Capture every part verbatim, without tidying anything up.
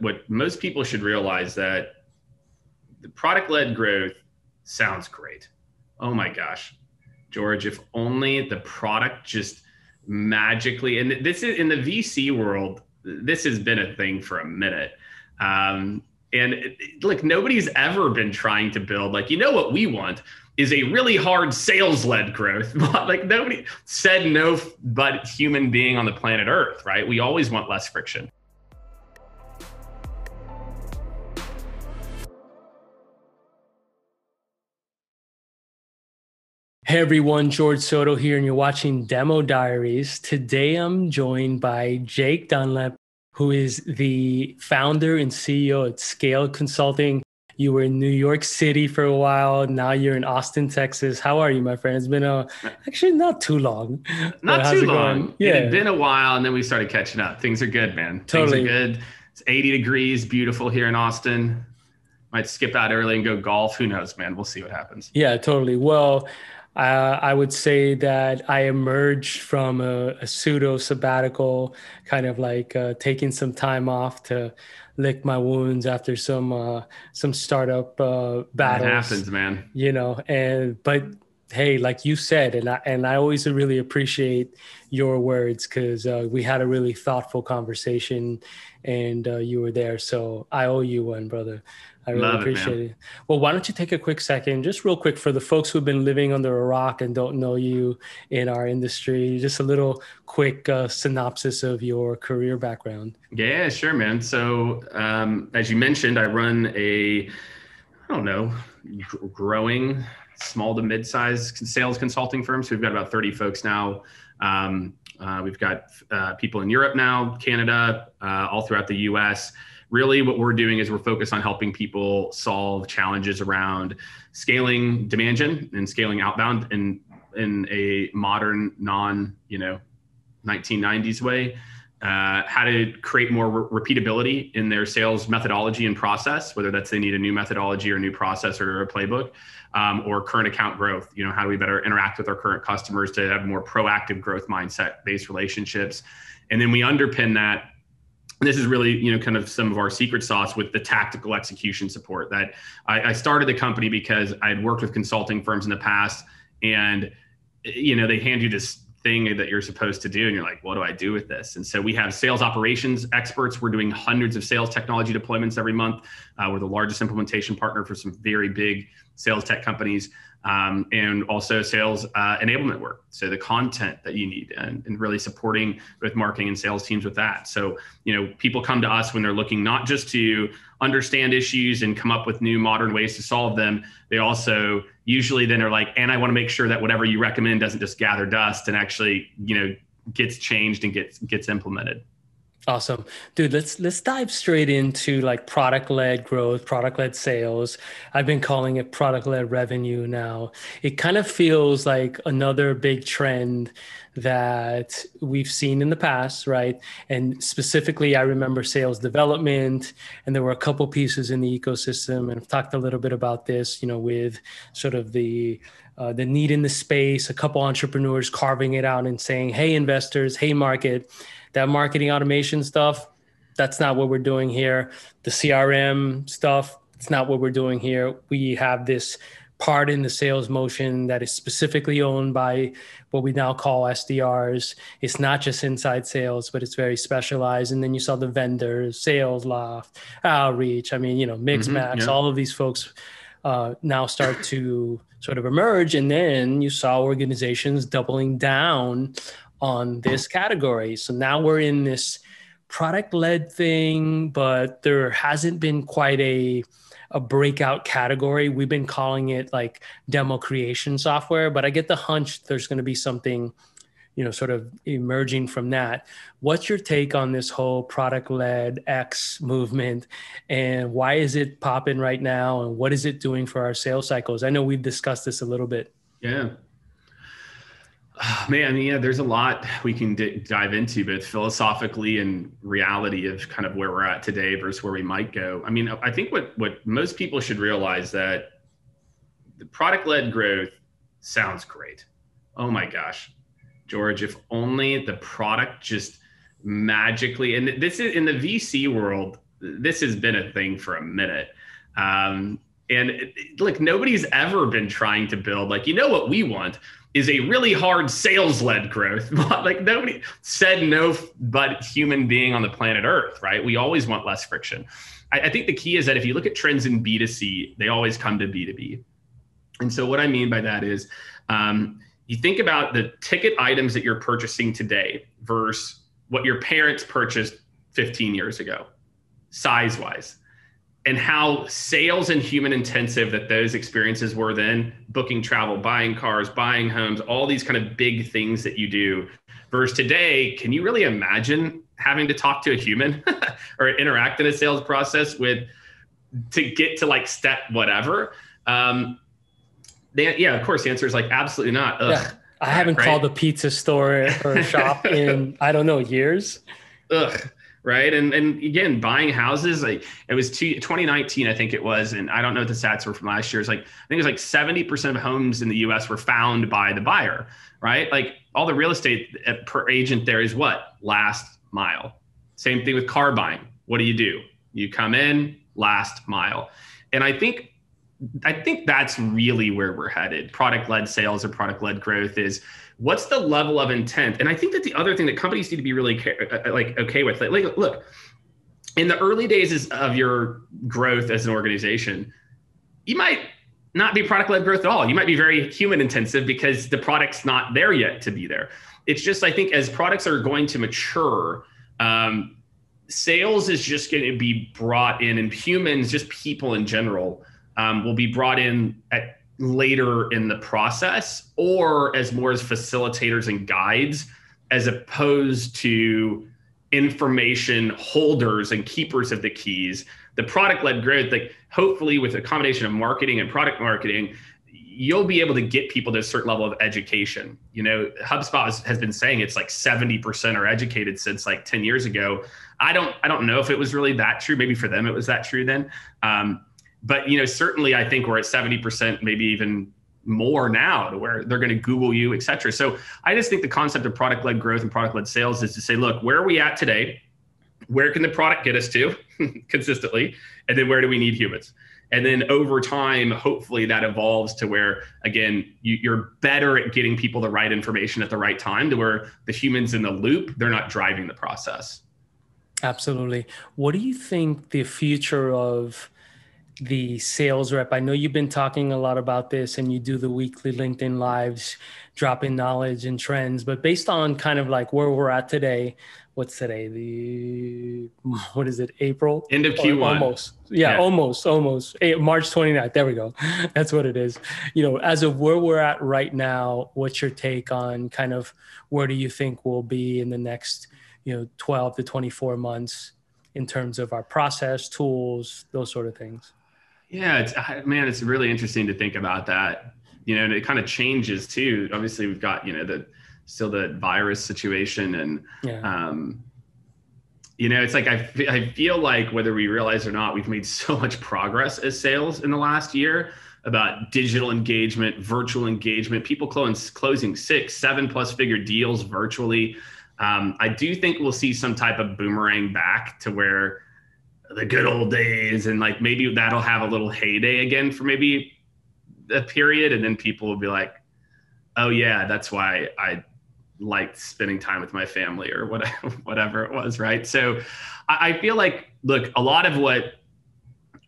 what most people should realize that the product-led growth sounds great. Oh my gosh, George, if only the product just magically, and this is in the V C world, this has been a thing for a minute. Um, and it, like nobody's ever been trying to build, like, you know what we want is a really hard sales-led growth. Like nobody said no but human being on the planet Earth, right? We always want less friction. Hey everyone, George Soto here, and you're watching Demo Diaries. Today I'm joined by Jake Dunlap, who is the founder and C E O at Skaled Consulting. You were in New York City for a while, now you're in Austin, Texas. How are you, my friend? It's been a, actually not too long. Not too long. Yeah. It had been a while, and then we started catching up. Things are good, man. Totally. Things are good. It's eighty degrees, beautiful here in Austin. Might skip out early and go golf. Who knows, man? We'll see what happens. Yeah, totally. Well, Uh, I would say that I emerged from a, a pseudo sabbatical, kind of like uh, taking some time off to lick my wounds after some uh, some startup uh, battles. That happens, man. You know, and but hey, like you said, and I, and I always really appreciate your words because uh, we had a really thoughtful conversation, and uh, you were there, so I owe you one, brother. I really Love appreciate it, it. Well, why don't you take a quick second, just real quick, for the folks who've been living under a rock and don't know you in our industry, just a little quick uh, synopsis of your career background. Yeah, sure, man. So um, as you mentioned, I run a, I don't know, gr- growing small to mid-sized sales consulting firm. So we've got about thirty folks now. Um, uh, we've got uh, people in Europe now, Canada, uh, all throughout the U S. Really what we're doing is we're focused on helping people solve challenges around scaling demand gen and scaling outbound in, in a modern non, you know, nineteen nineties way, uh, how to create more re- repeatability in their sales methodology and process, whether that's they need a new methodology or a new process or a playbook, um, or current account growth. You know, how do we better interact with our current customers to have more proactive growth mindset based relationships? And then we underpin that. This is really, you know, kind of some of our secret sauce with the tactical execution support that I, I started the company because I had worked with consulting firms in the past, and, you know, they hand you this thing that you're supposed to do, and you're like, what do I do with this? And so we have sales operations experts. We're doing hundreds of sales technology deployments every month. Uh, we're the largest implementation partner for some very big sales tech companies, um, and also sales uh, enablement work. So the content that you need and, and really supporting both marketing and sales teams with that. So, you know, people come to us when they're looking not just to understand issues and come up with new modern ways to solve them. They also usually then are like, and I want to make sure that whatever you recommend doesn't just gather dust and actually, you know, gets changed and gets gets implemented. Awesome. Dude, let's let's dive straight into like product-led growth, product-led sales. I've been calling it product-led revenue now. It kind of feels like another big trend that we've seen in the past, right? And specifically, I remember sales development, and there were a couple pieces in the ecosystem, and I've talked a little bit about this, you know, with sort of the uh, the need in the space, a couple entrepreneurs carving it out and saying, hey, investors, hey, market, that marketing automation stuff, that's not what we're doing here. The C R M stuff, it's not what we're doing here. We have this part in the sales motion that is specifically owned by what we now call S D Rs. It's not just inside sales, but it's very specialized. And then you saw the vendors, Salesloft, Outreach. I mean, you know, MixMax, mm-hmm, yeah. All of these folks uh, now start to sort of emerge. And then you saw organizations doubling down on this category. So now we're in this product-led thing, but there hasn't been quite a a breakout category. We've been calling it like demo creation software, but I get the hunch there's going to be something, you know, sort of emerging from that. What's your take on this whole product-led X movement, and why is it popping right now, and what is it doing for our sales cycles? I know we've discussed this a little bit. Yeah. Man, I mean, yeah, there's a lot we can d- dive into, but philosophically and reality of kind of where we're at today versus where we might go. I mean, I think what, what most people should realize that the product-led growth sounds great. Oh my gosh, George, if only the product just magically, and this is in the V C world, this has been a thing for a minute. Um, and it, look, nobody's ever been trying to build, like, you know what we want is a really hard sales-led growth. Like, nobody said no but human being on the planet Earth, right? We always want less friction. I, I think the key is that if you look at trends in B two C, they always come to B two B. And so what I mean by that is, um, you think about the ticket items that you're purchasing today versus what your parents purchased fifteen years ago, size-wise, and how sales and human intensive that those experiences were then, booking travel, buying cars, buying homes, all these kind of big things that you do versus today. Can you really imagine having to talk to a human or interact in a sales process with to get to like step whatever? Um, They, yeah, of course, the answer is like, absolutely not. Ugh. Yeah. I haven't right? called a pizza store or a shop in, I don't know, years. Ugh. Right. And and again, buying houses, like it was twenty nineteen, I think it was. And I don't know what the stats were from last year. It's like, I think it was like seventy percent of homes in the U S were found by the buyer, right? Like all the real estate per agent there is what? Last mile. Same thing with car buying. What do you do? You come in, last mile. And I think I think that's really where we're headed. Product-led sales or product-led growth is what's the level of intent? And I think that the other thing that companies need to be really like okay with, like, look, in the early days of your growth as an organization, you might not be product-led growth at all. You might be very human intensive because the product's not there yet to be there. It's just, I think as products are going to mature, um, sales is just going to be brought in, and humans, just people in general, Um, will be brought in at later in the process, or as more as facilitators and guides, as opposed to information holders and keepers of the keys. The product-led growth, like hopefully with a combination of marketing and product marketing, you'll be able to get people to a certain level of education. You know, HubSpot has, has been saying it's like seventy percent are educated since like ten years ago. I don't, I don't know if it was really that true. Maybe for them it was that true then. Um, But, you know, certainly I think we're at seventy percent, maybe even more now, to where they're going to Google you, et cetera. So I just think the concept of product-led growth and product-led sales is to say, look, where are we at today? Where can the product get us to consistently? And then where do we need humans? And then over time, hopefully that evolves to where, again, you, you're better at getting people the right information at the right time, to where the humans in the loop, they're not driving the process. Absolutely. What do you think the future of the sales rep? I know you've been talking a lot about this, and you do the weekly LinkedIn lives, dropping knowledge and trends, but based on kind of like where we're at today, what's today? The, what is it? April? End of Q one. Almost. Yeah, yeah. almost, almost. March twenty-ninth. There we go. That's what it is. You know, as of where we're at right now, what's your take on kind of where do you think we'll be in the next, you know, twelve to twenty-four months in terms of our process, tools, those sort of things? Yeah, it's, man, it's really interesting to think about that, you know, and it kind of changes too. Obviously, we've got, you know, the still the virus situation, and, yeah. um, you know, it's like I, I feel like whether we realize or not, we've made so much progress as sales in the last year about digital engagement, virtual engagement, people closing, closing six, seven plus figure deals virtually. Um, I do think we'll see some type of boomerang back to where the good old days, and like maybe that'll have a little heyday again for maybe a period, and then people will be like, oh yeah, that's why I liked spending time with my family or whatever, whatever it was, right? So I feel like, look, a lot of what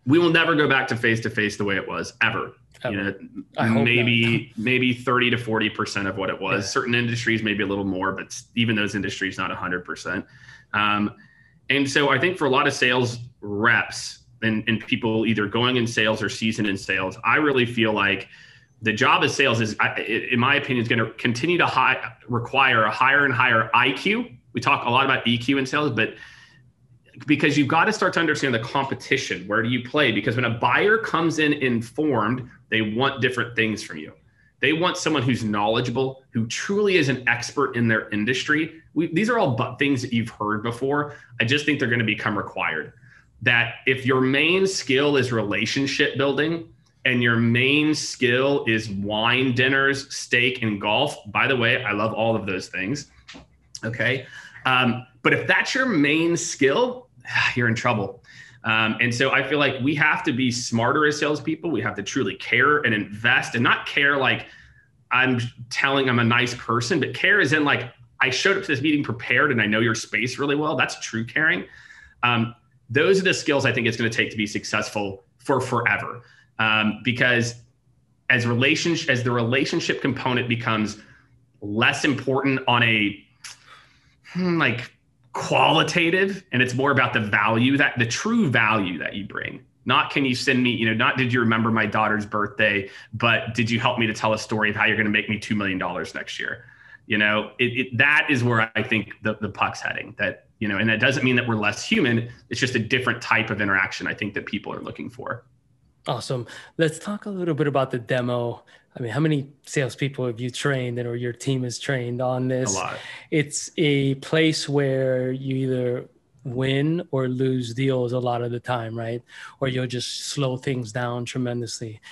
we will never go back to face-to-face the way it was ever. You know, maybe maybe thirty to forty percent of what it was. Yeah. Certain industries, maybe a little more, but even those industries, not one hundred percent. Um, and so I think for a lot of sales reps and, and people either going in sales or seasoned in sales, I really feel like the job of sales is, in my opinion, is going to continue to high, require a higher and higher I Q. We talk a lot about E Q in sales, but because you've got to start to understand the competition. Where do you play? Because when a buyer comes in informed, they want different things from you. They want someone who's knowledgeable, who truly is an expert in their industry. We, these are all but things that you've heard before. I just think they're going to become required. That if your main skill is relationship building, and your main skill is wine dinners, steak, and golf, by the way, I love all of those things. Okay. Um, But if that's your main skill, you're in trouble. Um, and so I feel like we have to be smarter as salespeople. We have to truly care and invest, and not care like I'm telling I'm a nice person, but care is in like, I showed up to this meeting prepared and I know your space really well. That's true caring. Um, those are the skills I think it's going to take to be successful for forever. Um, because as relationship, as the relationship component becomes less important on a like qualitative, and it's more about the value that the true value that you bring, not can you send me, you know, not did you remember my daughter's birthday, but did you help me to tell a story of how you're going to make me two million dollars next year? You know, it, it, that is where I think the, the puck's heading, that, you know, and that doesn't mean that we're less human. It's just a different type of interaction I think that people are looking for. Awesome. Let's talk a little bit about the demo. I mean, how many salespeople have you trained and or your team has trained on this? A lot. It's a place where you either win or lose deals a lot of the time, right? Or you'll just slow things down tremendously.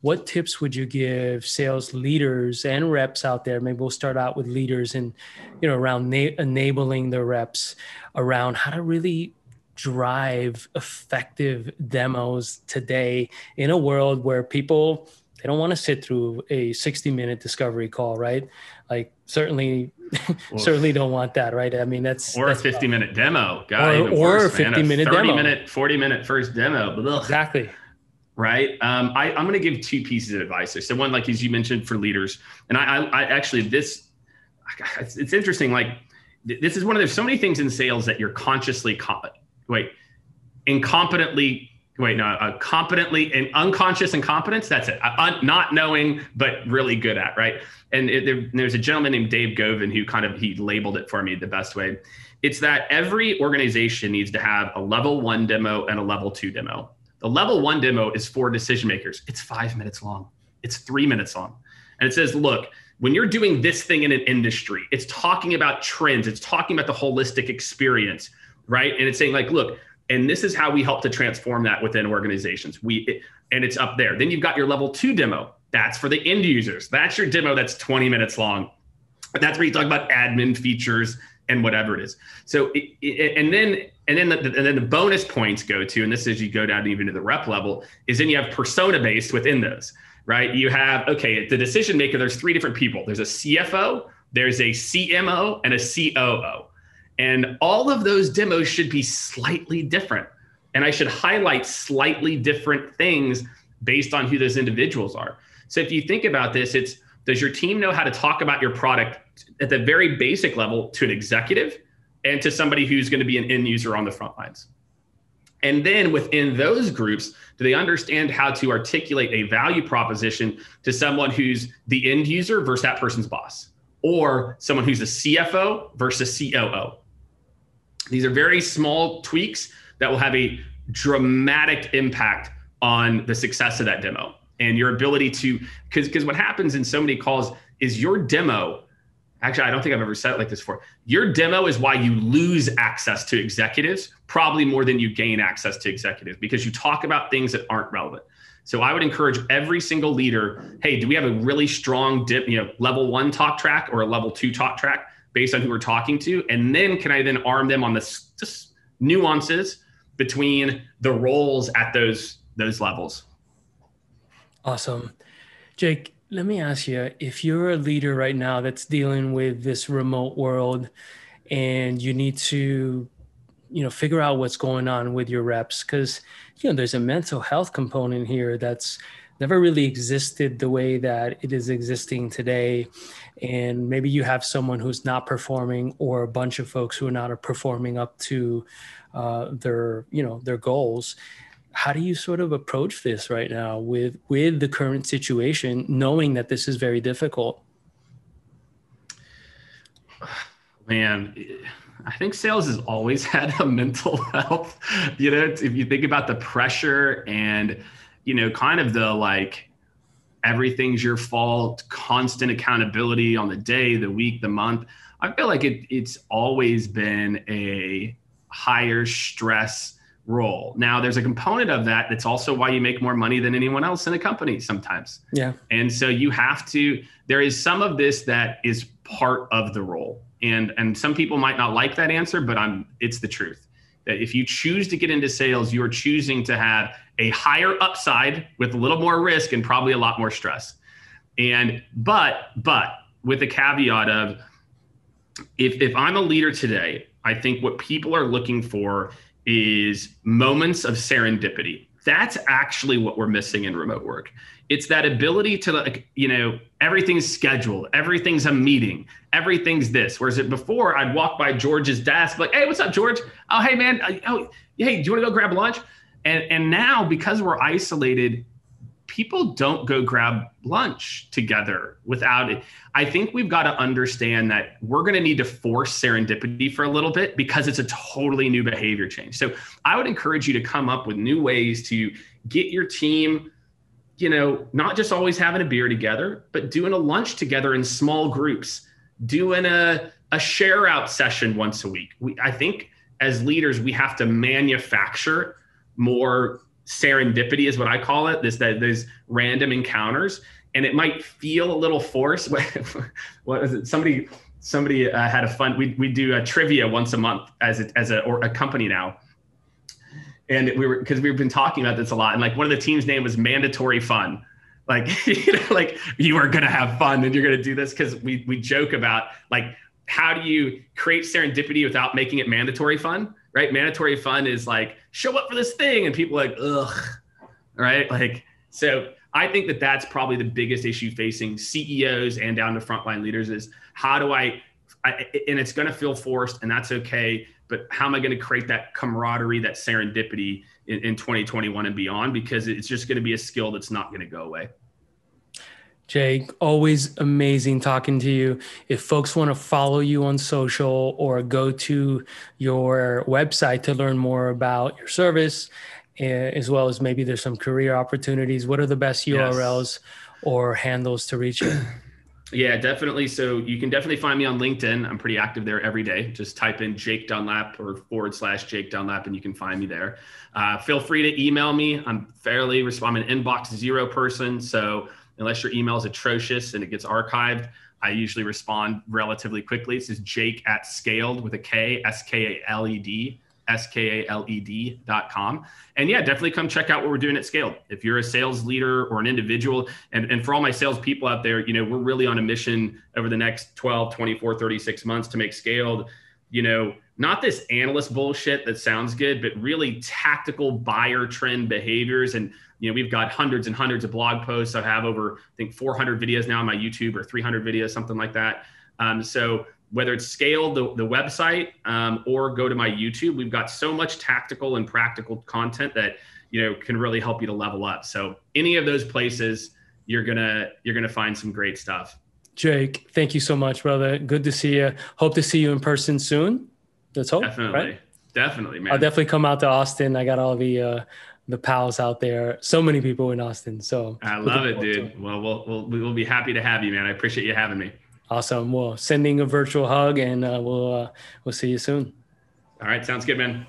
What tips would you give sales leaders and reps out there? Maybe we'll start out with leaders and, you know, around na- enabling the reps around how to really drive effective demos today in a world where people, they don't want to sit through a sixty minute discovery call, right? Like certainly, well, certainly don't want that, right? I mean, that's- Or that's a fifty minute it. Demo. God, or or worse, a fifty minute demo. thirty minute, forty minute first demo. Ugh. Exactly. Right? Um, I, I'm going to give two pieces of advice. So one, like as you mentioned, for leaders. And I, I, I actually, this, it's, it's interesting. Like th- this is one of the, so many things in sales that you're consciously, comp- wait, incompetently, wait, no, uh, competently and unconscious incompetence. That's it. Uh, un- not knowing, but really good at, right? And it, there, there's a gentleman named Dave Govin who kind of, he labeled it for me the best way. It's that every organization needs to have a level one demo and a level two demo. The level one demo is for decision makers. It's five minutes long. It's three minutes long. And it says, look, when you're doing this thing in an industry, it's talking about trends. It's talking about the holistic experience, right? And it's saying like, look, and this is how we help to transform that within organizations. We it, and it's up there. Then you've got your level two demo. That's for the end users. That's your demo that's twenty minutes long. That's where you talk about admin features and whatever it is. So, it, it, and then And then, the, and then the bonus points go to, and this is you go down even to the rep level, is then you have persona based within those, right? You have, okay, the decision maker, there's three different people. There's a C F O, there's a C M O, and a C O O. And all of those demos should be slightly different. And I should highlight slightly different things based on who those individuals are. So if you think about this, it's, does your team know how to talk about your product at the very basic level to an executive? And to somebody who's going to be an end user on the front lines. And then within those groups, do they understand how to articulate a value proposition to someone who's the end user versus that person's boss, or someone who's a C F O versus C O O? These are very small tweaks that will have a dramatic impact on the success of that demo and your ability to, because because what happens in so many calls is your demo, actually, I don't think I've ever said it like this before. Your demo is why you lose access to executives, probably more than you gain access to executives, because you talk about things that aren't relevant. So I would encourage every single leader, hey, do we have a really strong dip, you know, level one talk track or a level two talk track based on who we're talking to? And then can I then arm them on the just nuances between the roles at those, those levels? Awesome. Jake, let me ask you, if you're a leader right now that's dealing with this remote world and you need to, you know, figure out what's going on with your reps, because, you know, there's a mental health component here that's never really existed the way that it is existing today. And maybe you have someone who's not performing or a bunch of folks who are not performing up to uh, their, you know, their goals. How do you sort of approach this right now with, with the current situation, knowing that this is very difficult? Man, I think sales has always had a mental health, you know, if you think about the pressure and, you know, kind of the, like, everything's your fault, constant accountability on the day, the week, the month. I feel like it, it's always been a higher stress role. Now, there's a component of that that's also why you make more money than anyone else in a company sometimes. Yeah. And so you have to, there is some of this that is part of the role. And and some people might not like that answer, but I'm it's the truth. that if you choose to get into sales, you're choosing to have a higher upside with a little more risk and probably a lot more stress. And, but, but with the caveat of, if, if I'm a leader today, I think what people are looking for is moments of serendipity. That's actually what we're missing in remote work. It's that ability to, like, you know, everything's scheduled, everything's a meeting, everything's this. Whereas it before, I'd walk by George's desk, like, hey, what's up, George? Oh, hey, man. Oh, hey, do you want to go grab lunch? And, and now, because we're isolated, people don't go grab lunch together without it. I think we've got to understand that we're going to need to force serendipity for a little bit, because it's a totally new behavior change. So I would encourage you to come up with new ways to get your team, you know, not just always having a beer together, but doing a lunch together in small groups, doing a, a share out session once a week. We, I think as leaders, we have to manufacture more serendipity, is what I call it. This, that those random encounters, and it might feel a little forced. What is it? Somebody, somebody uh, had a fun, we, we do a trivia once a month as a, as a, or a company now. And we were, cause we've been talking about this a lot. And like, one of the team's name was mandatory fun. Like, you know, like you are going to have fun and you're going to do this. Cause we, we joke about, like, how do you create serendipity without making it mandatory fun? Right? Mandatory fun is like, show up for this thing. And people are like, ugh, right? Like, so I think that that's probably the biggest issue facing C E Os and down to frontline leaders is, how do I, I and it's going to feel forced, and that's okay, but how am I going to create that camaraderie, that serendipity in, in twenty twenty-one and beyond? Because it's just going to be a skill that's not going to go away. Jake, always amazing talking to you. If folks want to follow you on social or go to your website to learn more about your service, as well as maybe there's some career opportunities, what are the best U R Ls yes. or handles to reach you? Yeah, definitely. So you can definitely find me on LinkedIn. I'm pretty active there every day. Just type in Jake Dunlap or forward slash Jake Dunlap and you can find me there. Uh, feel free to email me. I'm fairly responsive. I'm an inbox zero person. So unless your email is atrocious and it gets archived, I usually respond relatively quickly. This is Jake at Skaled with a K, S K A L E D, S K A L E D dot com. And yeah, definitely come check out what we're doing at Skaled. If you're a sales leader or an individual, and, and for all my sales people out there, you know, we're really on a mission over the next twelve, twenty-four, thirty-six months to make Skaled, you know, not this analyst bullshit that sounds good, but really tactical buyer trend behaviors. And, you know, we've got hundreds and hundreds of blog posts. I have over, I think, four hundred videos now on my YouTube, or three hundred videos, something like that. Um, so whether it's Skaled, the, the website, um, or go to my YouTube, we've got so much tactical and practical content that, you know, can really help you to level up. So any of those places, you're gonna, you're gonna find some great stuff. Jake, thank you so much, brother. Good to see you. Hope to see you in person soon. Let's hope. Definitely. Right? Definitely, man. I'll definitely come out to Austin. I got all the uh, the pals out there. So many people in Austin. So I love it, dude. It. Well, we'll we'll we'll be happy to have you, man. I appreciate you having me. Awesome. Well, sending a virtual hug, and uh, we'll uh, we'll see you soon. All right, sounds good, man.